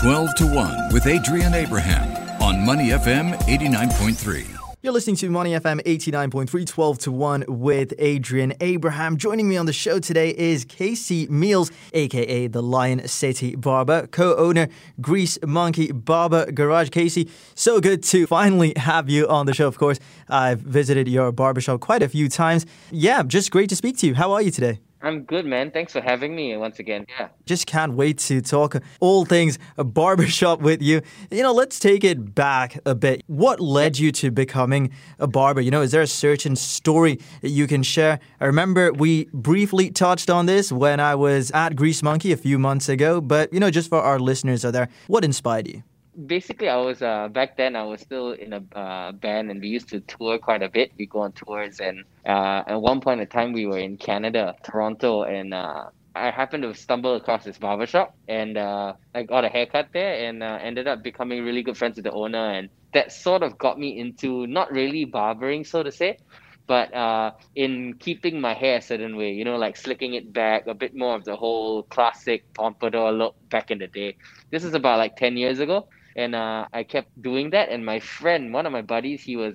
12 to 1 with Adrian Abraham on Money FM 89.3. You're listening to Money FM 89.3, 12 to 1 with Adrian Abraham. Joining me on the show today is Casey Meals, a.k.a. the Lion City Barber, co-owner, Grease Monkey Barber Garage. Casey, so good to finally have you on the show, of course. I've visited your barbershop quite a few times. Yeah, just great to speak to you. How are you today? I'm good, man. Thanks for having me once again. Yeah. Just can't wait to talk all things a barbershop with you. You know, let's take it back a bit. What led you to becoming a barber? You know, is there a certain story that you can share? I remember we briefly touched on this when I was at Grease Monkey a few months ago, but, you know, just for our listeners out there, what inspired you? Basically, I was back then. I was still in a band, and we used to tour quite a bit. We go on tours, and at one point in time, we were in Canada, Toronto, and I happened to stumble across this barbershop, and I got a haircut there, and ended up becoming really good friends with the owner, and that sort of got me into not really barbering, so to say, but in keeping my hair a certain way, you know, like slicking it back, a bit more of the whole classic pompadour look back in the day. This is about like 10 years ago. And I kept doing that. And my friend, one of my buddies, he was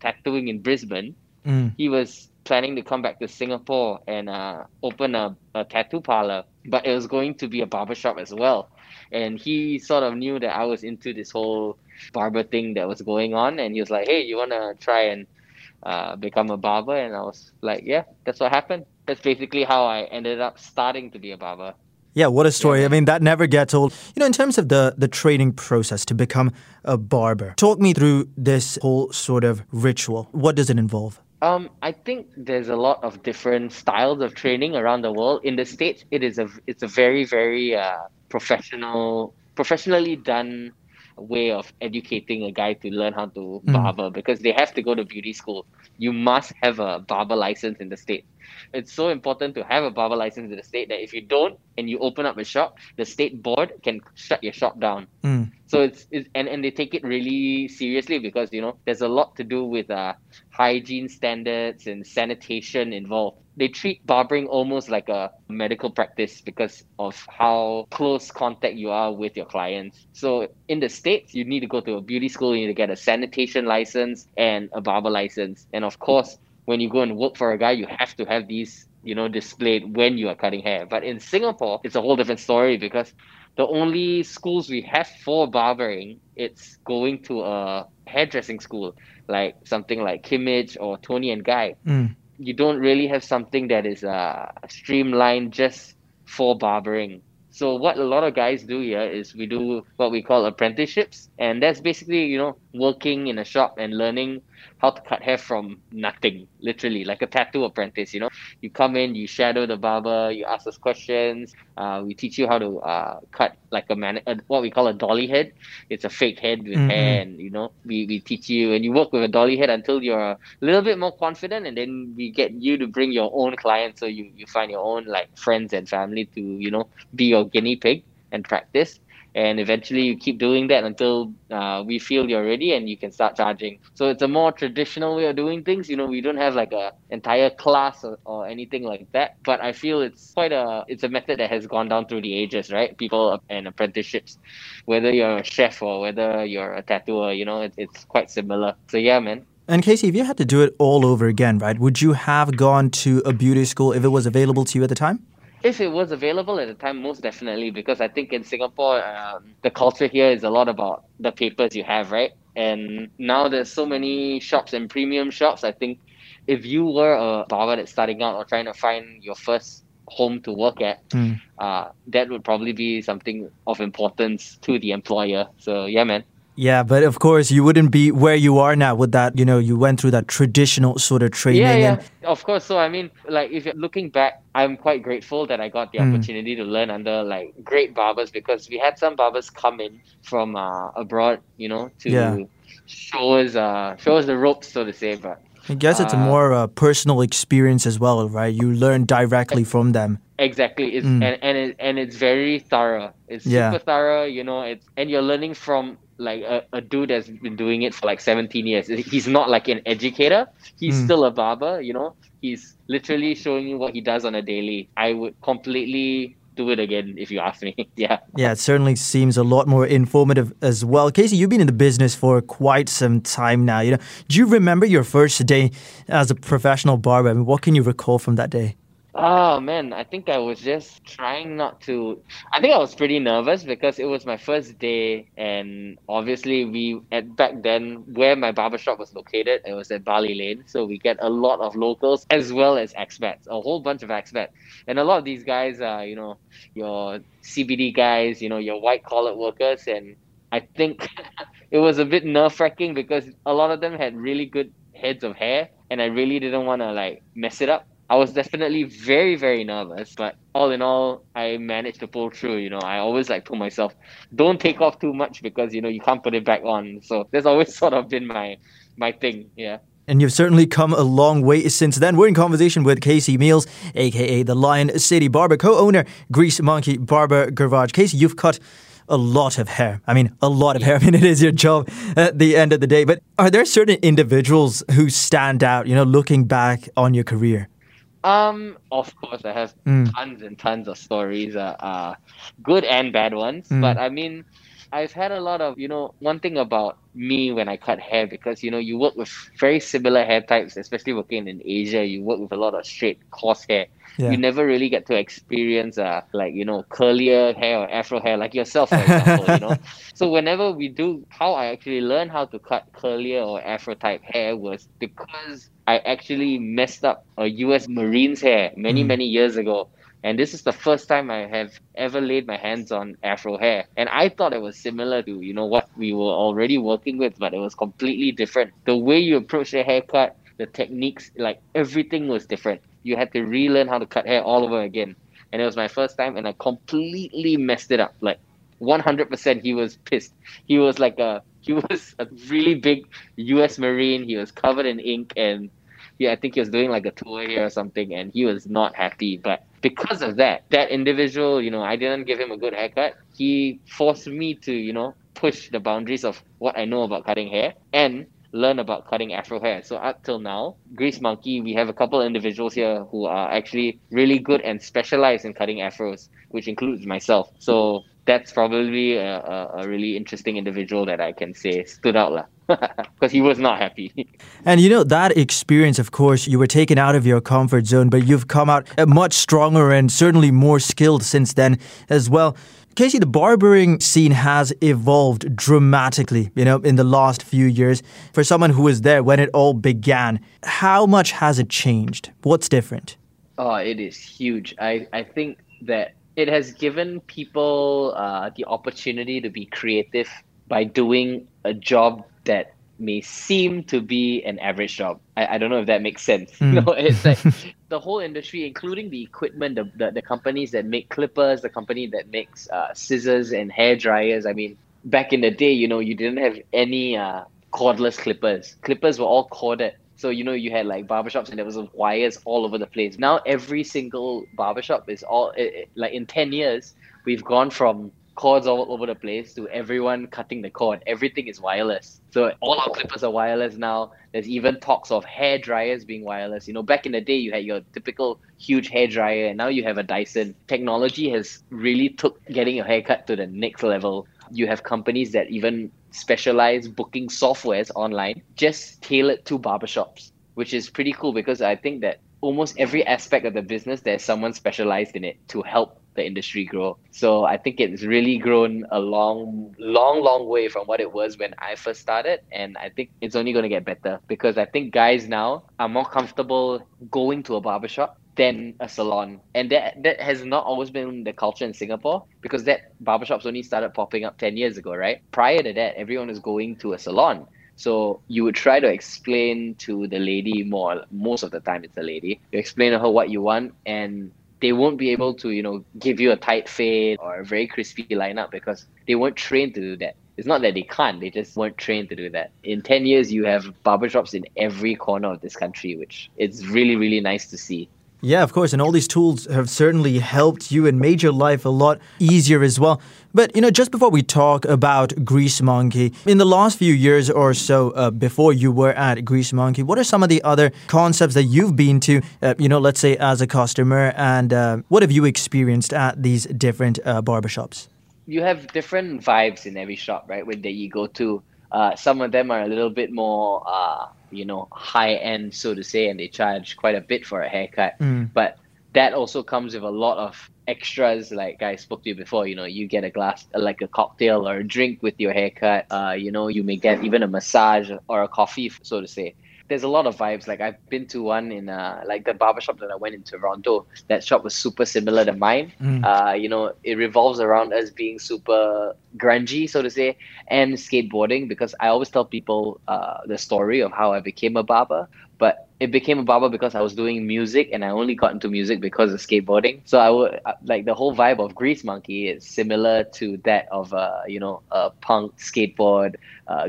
tattooing in Brisbane. Mm. He was planning to come back to Singapore and open a tattoo parlor. But it was going to be a barbershop as well. And he sort of knew that I was into this whole barber thing that was going on. And he was like, hey, you want to try and become a barber? And I was like, yeah, that's what happened. That's basically how I ended up starting to be a barber. Yeah, what a story. I mean, that never gets old. You know, in terms of the training process to become a barber, talk me through this whole sort of ritual. What does it involve? I think there's a lot of different styles of training around the world. In the States, it's a very, very professionally done way of educating a guy to learn how to barber because they have to go to beauty school. You must have a barber license in the States. It's so important to have a barber license in the state that if you don't and you open up a shop, the state board can shut your shop down. Mm. So it's and they take it really seriously because, you know, there's a lot to do with hygiene standards and sanitation involved. They treat barbering almost like a medical practice because of how close contact you are with your clients. So in the States, you need to go to a beauty school, you need to get a sanitation license and a barber license. And of course, when you go and work for a guy, you have to have these, you know, displayed when you are cutting hair. But in Singapore, it's a whole different story because the only schools we have for barbering, it's going to a hairdressing school, like something like Kimmage or Tony and Guy. Mm. You don't really have something that is streamlined just for barbering. So what a lot of guys do here is we do what we call apprenticeships. And that's basically, you know, working in a shop and learning how to cut hair from nothing, literally, like a tattoo apprentice, you know. You come in, you shadow the barber, you ask us questions. We teach you how to cut like what we call a dolly head. It's a fake head with hair and, you know, we teach you and you work with a dolly head until you're a little bit more confident, and then we get you to bring your own clients, so you find your own like friends and family to, you know, be your guinea pig and practice. And eventually you keep doing that until we feel you're ready and you can start charging. So it's a more traditional way of doing things. You know, we don't have like a entire class or anything like that. But I feel it's quite it's a method that has gone down through the ages, right? People and apprenticeships, whether you're a chef or whether you're a tattooer, you know, it's quite similar. So yeah, man. And Casey, if you had to do it all over again, right, would you have gone to a beauty school if it was available to you at the time? If it was available at the time, most definitely, because I think in Singapore, the culture here is a lot about the papers you have, right? And now there's so many shops and premium shops. I think if you were a barber that's starting out or trying to find your first home to work at, that would probably be something of importance to the employer. So yeah, man. Yeah, but of course, you wouldn't be where you are now with that, you know, you went through that traditional sort of training. Yeah. And of course. So, I mean, like, if you're looking back, I'm quite grateful that I got the opportunity to learn under, like, great barbers, because we had some barbers come in from abroad, you know, to show us the ropes, so to say. But I guess it's a more personal experience as well, right? You learn directly from them. Exactly. It's, and it's very thorough. It's super thorough, you know, and you're learning from like a dude that's been doing it for like 17 years. He's not like an educator. He's still a barber, you know. He's literally showing you what he does on a daily. I would completely do it again if you ask me. Yeah, it certainly seems a lot more informative as well. Casey, you've been in the business for quite some time now. You know, do you remember your first day as a professional barber? I mean, what can you recall from that day? Oh man, I think I was just trying not to. I think I was pretty nervous because it was my first day, and obviously back then where my barbershop was located, it was at Bali Lane, so we get a lot of locals as well as expats, a whole bunch of expats, and a lot of these guys are, you know, your CBD guys, you know, your white collar workers, and I think it was a bit nerve wracking because a lot of them had really good heads of hair, and I really didn't want to like mess it up. I was definitely very, very nervous, but all in all, I managed to pull through. You know, I always like told myself, don't take off too much because, you know, you can't put it back on. So that's always sort of been my thing, yeah. And you've certainly come a long way since then. We're in conversation with Casey Meals, a.k.a. the Lion City Barber, co-owner, Grease Monkey Barber Garage. Casey, you've cut a lot of hair. I mean, it is your job at the end of the day. But are there certain individuals who stand out, you know, looking back on your career? Of course, I have tons and tons of stories, good and bad ones. But I mean, I've had a lot of, you know, one thing about me when I cut hair, because, you know, you work with very similar hair types, especially working in Asia, you work with a lot of straight, coarse hair. Yeah. You never really get to experience, like, you know, curlier hair or afro hair like yourself, for example, you know. So whenever we do, how I actually learned how to cut curlier or afro type hair was because I actually messed up a U.S. Marines hair many years ago. And this is the first time I have ever laid my hands on afro hair. And I thought it was similar to, you know, what we were already working with, but it was completely different. The way you approach the haircut, the techniques, like everything was different. You had to relearn how to cut hair all over again. And it was my first time and I completely messed it up. Like 100% he was pissed. He was a really big U.S. Marine. He was covered in ink and I think he was doing like a tour here or something and he was not happy. But because of that individual, you know, I didn't give him a good haircut. He forced me to, you know, push the boundaries of what I know about cutting hair and learn about cutting afro hair. So up till now, Grease Monkey, we have a couple of individuals here who are actually really good and specialized in cutting afros, which includes myself. So that's probably a really interesting individual that I can say stood out lah. Because he was not happy. And you know, that experience, of course, you were taken out of your comfort zone, but you've come out much stronger and certainly more skilled since then as well. Casey, the barbering scene has evolved dramatically, you know, in the last few years. For someone who was there when it all began, how much has it changed? What's different? Oh, it is huge. I think that it has given people the opportunity to be creative by doing a job that may seem to be an average job. I don't know if that makes sense. No, it's like the whole industry, including the equipment, the companies that make clippers, the company that makes scissors and hair dryers. I mean, back in the day, you know, you didn't have any cordless clippers. Clippers were all corded. So, you know, you had like barbershops and there was wires all over the place. Now, every single barbershop is like in 10 years, we've gone from cords all over the place to everyone cutting the cord. Everything is wireless. So all our clippers are wireless now. There's even talks of hair dryers being wireless. You know, back in the day, you had your typical huge hair dryer, and now you have a Dyson. Technology has really took getting your haircut to the next level. You have companies that even specialize booking softwares online, just tailored to barbershops, which is pretty cool because I think that almost every aspect of the business, there's someone specialized in it to help the industry grow. So I think it's really grown a long way from what it was when I first started, and I think it's only going to get better because I think guys now are more comfortable going to a barbershop than a salon, and that has not always been the culture in Singapore because that barbershops only started popping up 10 years ago, right? Prior to that, everyone was going to a salon. So you would try to explain to the lady most of the time it's a lady. You explain to her what you want and they won't be able to, you know, give you a tight fade or a very crispy lineup because they weren't trained to do that. It's not that they can't, they just weren't trained to do that. In 10 years, you have barbershops in every corner of this country, which it's really, really nice to see. Yeah, of course. And all these tools have certainly helped you and made your life a lot easier as well. But, just before we talk about Grease Monkey, in the last few years or so before you were at Grease Monkey, what are some of the other concepts that you've been to, let's say as a customer, and what have you experienced at these different barbershops? You have different vibes in every shop, right, that you go to. Some of them are a little bit more, high end, so to say, and they charge quite a bit for a haircut. But that also comes with a lot of extras, like I spoke to you before. You get a glass, like a cocktail or a drink with your haircut. You may get even a massage or a coffee, so to say. There's a lot of vibes. Like I've been to one in the barbershop that I went in Toronto. That shop was super similar to mine. It revolves around us being super grungy, so to say, and skateboarding, because I always tell people the story of how I became a barber. But it became a barber because I was doing music, and I only got into music because of skateboarding. So I would, like, the whole vibe of Grease Monkey is similar to that of a punk skateboard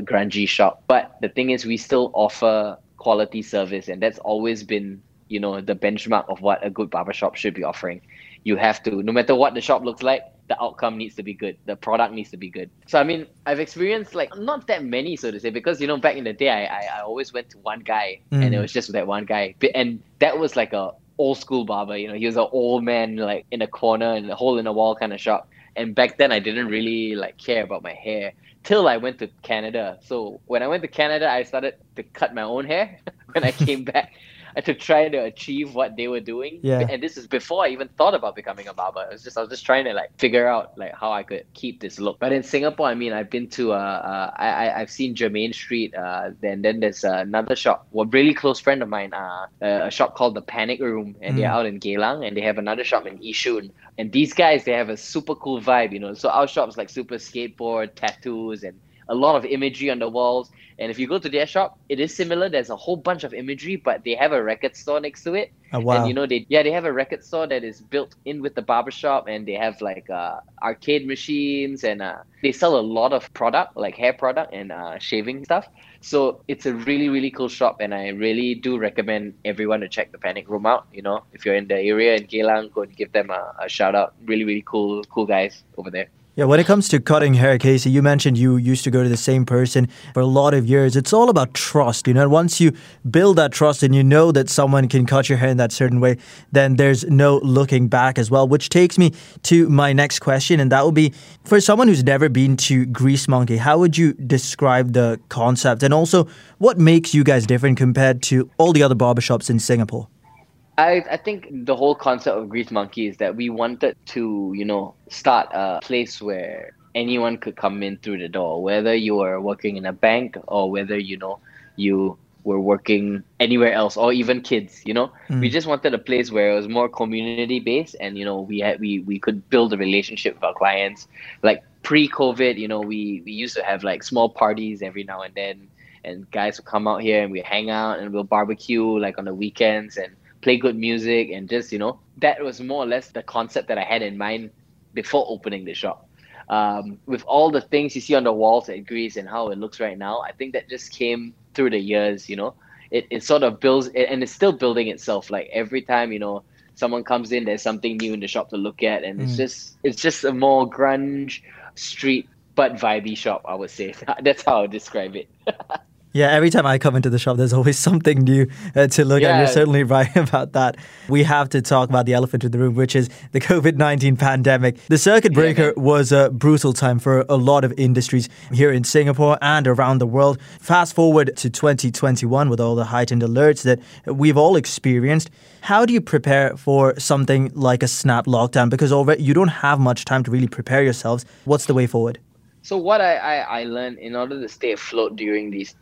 grungy shop. But the thing is, we still offer quality service, and that's always been the benchmark of what a good barbershop should be offering. You have to, no matter what the shop looks like, the outcome needs to be good, the product needs to be good. So I've experienced, like, not that many, so to say, because back in the day I always went to one guy, and it was just that one guy, and that was like a old school barber. He was an old man, like in a corner and a hole in the wall kind of shop. And back then I didn't really care about my hair till I went to Canada. So when I went to Canada, I started to cut my own hair when I came back to try to achieve what they were doing. Yeah. And this is before I even thought about becoming a barber. I was just trying to figure out how I could keep this look. But in Singapore, I've been to I've seen Jermaine Street. Then there's another shop, a really close friend of mine, a shop called The Panic Room, and they're out in Geylang, and they have another shop in Yishun. And these guys, they have a super cool vibe, So our shop's super skateboard, tattoos, and a lot of imagery on the walls. And if you go to their shop, it is similar. There's a whole bunch of imagery, but they have a record store next to it. Oh, wow. And they have a record store that is built in with the barbershop, and they have arcade machines, and they sell a lot of product, like hair product and shaving stuff. So it's a really, really cool shop, and I really do recommend everyone to check The Panic Room out. If you're in the area in Geylang, go and give them a shout out. Really, really cool guys over there. Yeah, when it comes to cutting hair, Casey, you mentioned you used to go to the same person for a lot of years. It's all about trust, Once you build that trust and you know that someone can cut your hair in that certain way, then there's no looking back as well, which takes me to my next question, and that would be, for someone who's never been to Grease Monkey, how would you describe the concept? And also, what makes you guys different compared to all the other barbershops in Singapore? I think the whole concept of Grease Monkey is that we wanted to, start a place where anyone could come in through the door, whether you were working in a bank or whether, you were working anywhere else, or even kids, We just wanted a place where it was more community-based, and, we could build a relationship with our clients. Like pre-COVID, we used to have small parties every now and then, and guys would come out here and we'd hang out and we'll barbecue on the weekends and play good music, and just, that was more or less the concept that I had in mind before opening the shop. With all the things you see on the walls at Grease and how it looks right now, I think that just came through the years, It sort of builds, and it's still building itself. Every time, someone comes in, there's something new in the shop to look at, and it's just a more grunge street but vibey shop, I would say. That's how I would describe it. Yeah, every time I come into the shop, there's always something new to look at. You're certainly right about that. We have to talk about the elephant in the room, which is the COVID-19 pandemic. The circuit breaker was a brutal time for a lot of industries here in Singapore and around the world. Fast forward to 2021 with all the heightened alerts that we've all experienced. How do you prepare for something like a snap lockdown? Because already you don't have much time to really prepare yourselves. What's the way forward? So what I learned in order to stay afloat during these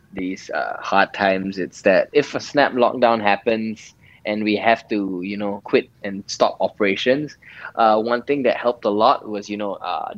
hard times, it's that if a snap lockdown happens and we have to, quit and stop operations, one thing that helped a lot was,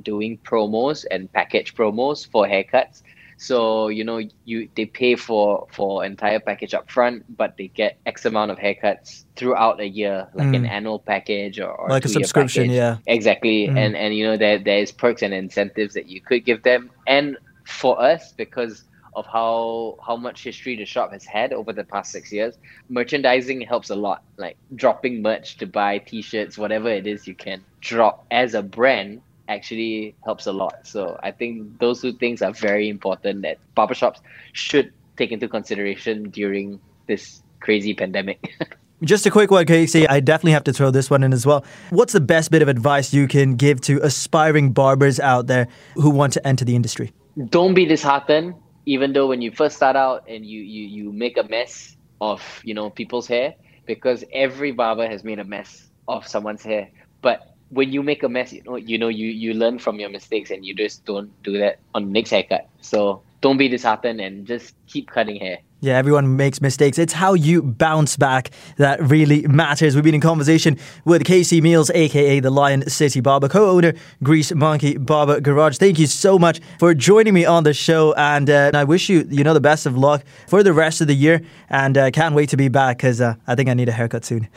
doing promos and package promos for haircuts. So, they pay for entire package up front, but they get X amount of haircuts throughout a year, like an annual package or like a subscription package. Yeah. Exactly. And there's perks and incentives that you could give them. And for us, because of how much history the shop has had over the past 6 years. Merchandising helps a lot, like dropping merch to buy t-shirts, whatever it is you can drop as a brand actually helps a lot. So I think those two things are very important that barbershops should take into consideration during this crazy pandemic. Just a quick one, Casey. I definitely have to throw this one in as well. What's the best bit of advice you can give to aspiring barbers out there who want to enter the industry? Don't be disheartened, even though when you first start out and you make a mess of, you know, people's hair, because every barber has made a mess of someone's hair. But when you make a mess, you learn from your mistakes and you just don't do that on the next haircut. So don't be disheartened and just keep cutting hair. Yeah, everyone makes mistakes. It's how you bounce back that really matters. We've been in conversation with Casey Meals, a.k.a. the Lion City Barber, co-owner, Grease Monkey Barber Garage. Thank you so much for joining me on the show. And I wish you the best of luck for the rest of the year. And I can't wait to be back because I think I need a haircut soon.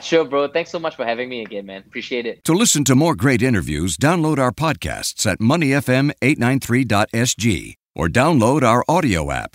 Sure, bro. Thanks so much for having me again, man. Appreciate it. To listen to more great interviews, download our podcasts at moneyfm893.sg or download our audio app.